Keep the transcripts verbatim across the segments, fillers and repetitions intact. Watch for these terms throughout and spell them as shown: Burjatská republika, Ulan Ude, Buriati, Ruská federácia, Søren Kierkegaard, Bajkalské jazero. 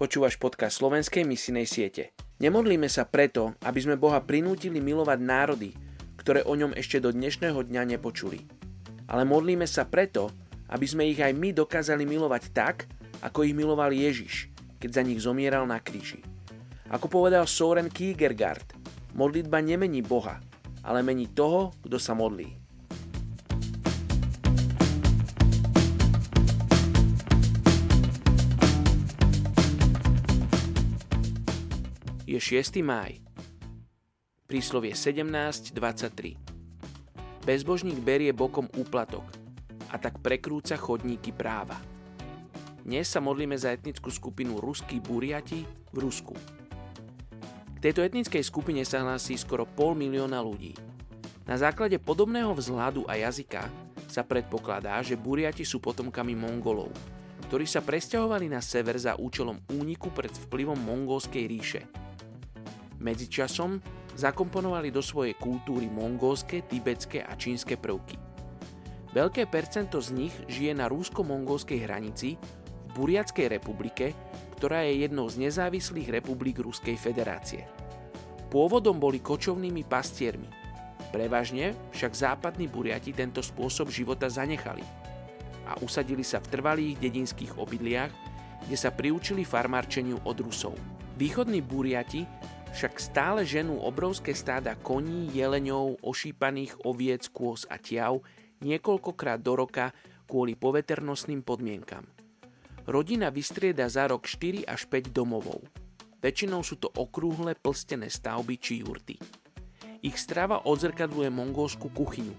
Počúvaš podcast Slovenskej misijnej siete. Nemodlíme sa preto, aby sme Boha prinútili milovať národy, ktoré o ňom ešte do dnešného dňa nepočuli. Ale modlíme sa preto, aby sme ich aj my dokázali milovať tak, ako ich miloval Ježiš, keď za nich zomieral na kríži. Ako povedal Søren Kierkegaard, modlitba nemení Boha, ale mení toho, kto sa modlí. Je šiesteho mája. Príslovie sedemnásť dvadsaťtri. Bezbožník berie bokom úplatok a tak prekrúca chodníky práva. Dnes sa modlíme za etnickú skupinu Ruskí Buriati v Rusku. K tejto etnickej skupine sa hlási skoro pol milióna ľudí. Na základe podobného vzhľadu a jazyka sa predpokladá, že Buriati sú potomkami Mongolov, ktorí sa presťahovali na sever za účelom úniku pred vplyvom mongolskej ríše. Medzičasom zakomponovali do svojej kultúry mongolské, tibetské a čínske prvky. Veľké percento z nich žije na rúsko-mongolskej hranici v Burjatskej republike, ktorá je jednou z nezávislých republik Ruskej federácie. Pôvodom boli kočovnými pastiermi. Prevažne však západní Buriati tento spôsob života zanechali a usadili sa v trvalých dedinských obydliach, kde sa priučili farmárčeniu od Rusov. Východní Buriati však stále ženú obrovské stáda koní, jeleňov, ošípaných oviec, kôz a tiav niekoľkokrát do roka kvôli poveternostným podmienkam. Rodina vystrieda za rok štyri až päť domovov. Väčšinou sú to okrúhle plstené stavby či jurty. Ich strava odzrkadluje mongolskú kuchyňu.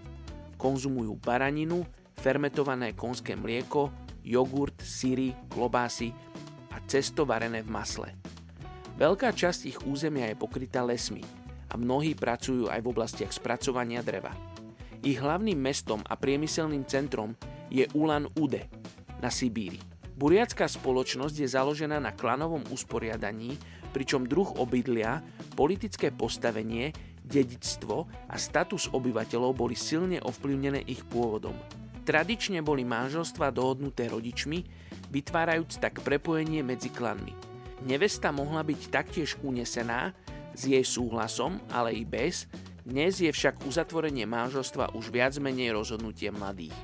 Konzumujú baraninu, fermentované konské mlieko, jogurt, syry, klobásy a cesto varené v masle. Veľká časť ich územia je pokrytá lesmi a mnohí pracujú aj v oblastiach spracovania dreva. Ich hlavným mestom a priemyselným centrom je Ulan Ude na Sibíri. Buriatská spoločnosť je založená na klanovom usporiadaní, pričom druh obydlia, politické postavenie, dedičstvo a status obyvateľov boli silne ovplyvnené ich pôvodom. Tradične boli manželstvá dohodnuté rodičmi, vytvárajúc tak prepojenie medzi klanmi. Nevesta mohla byť taktiež unesená, s jej súhlasom, ale i bez. Dnes je však uzatvorenie manželstva už viac menej rozhodnutie mladých.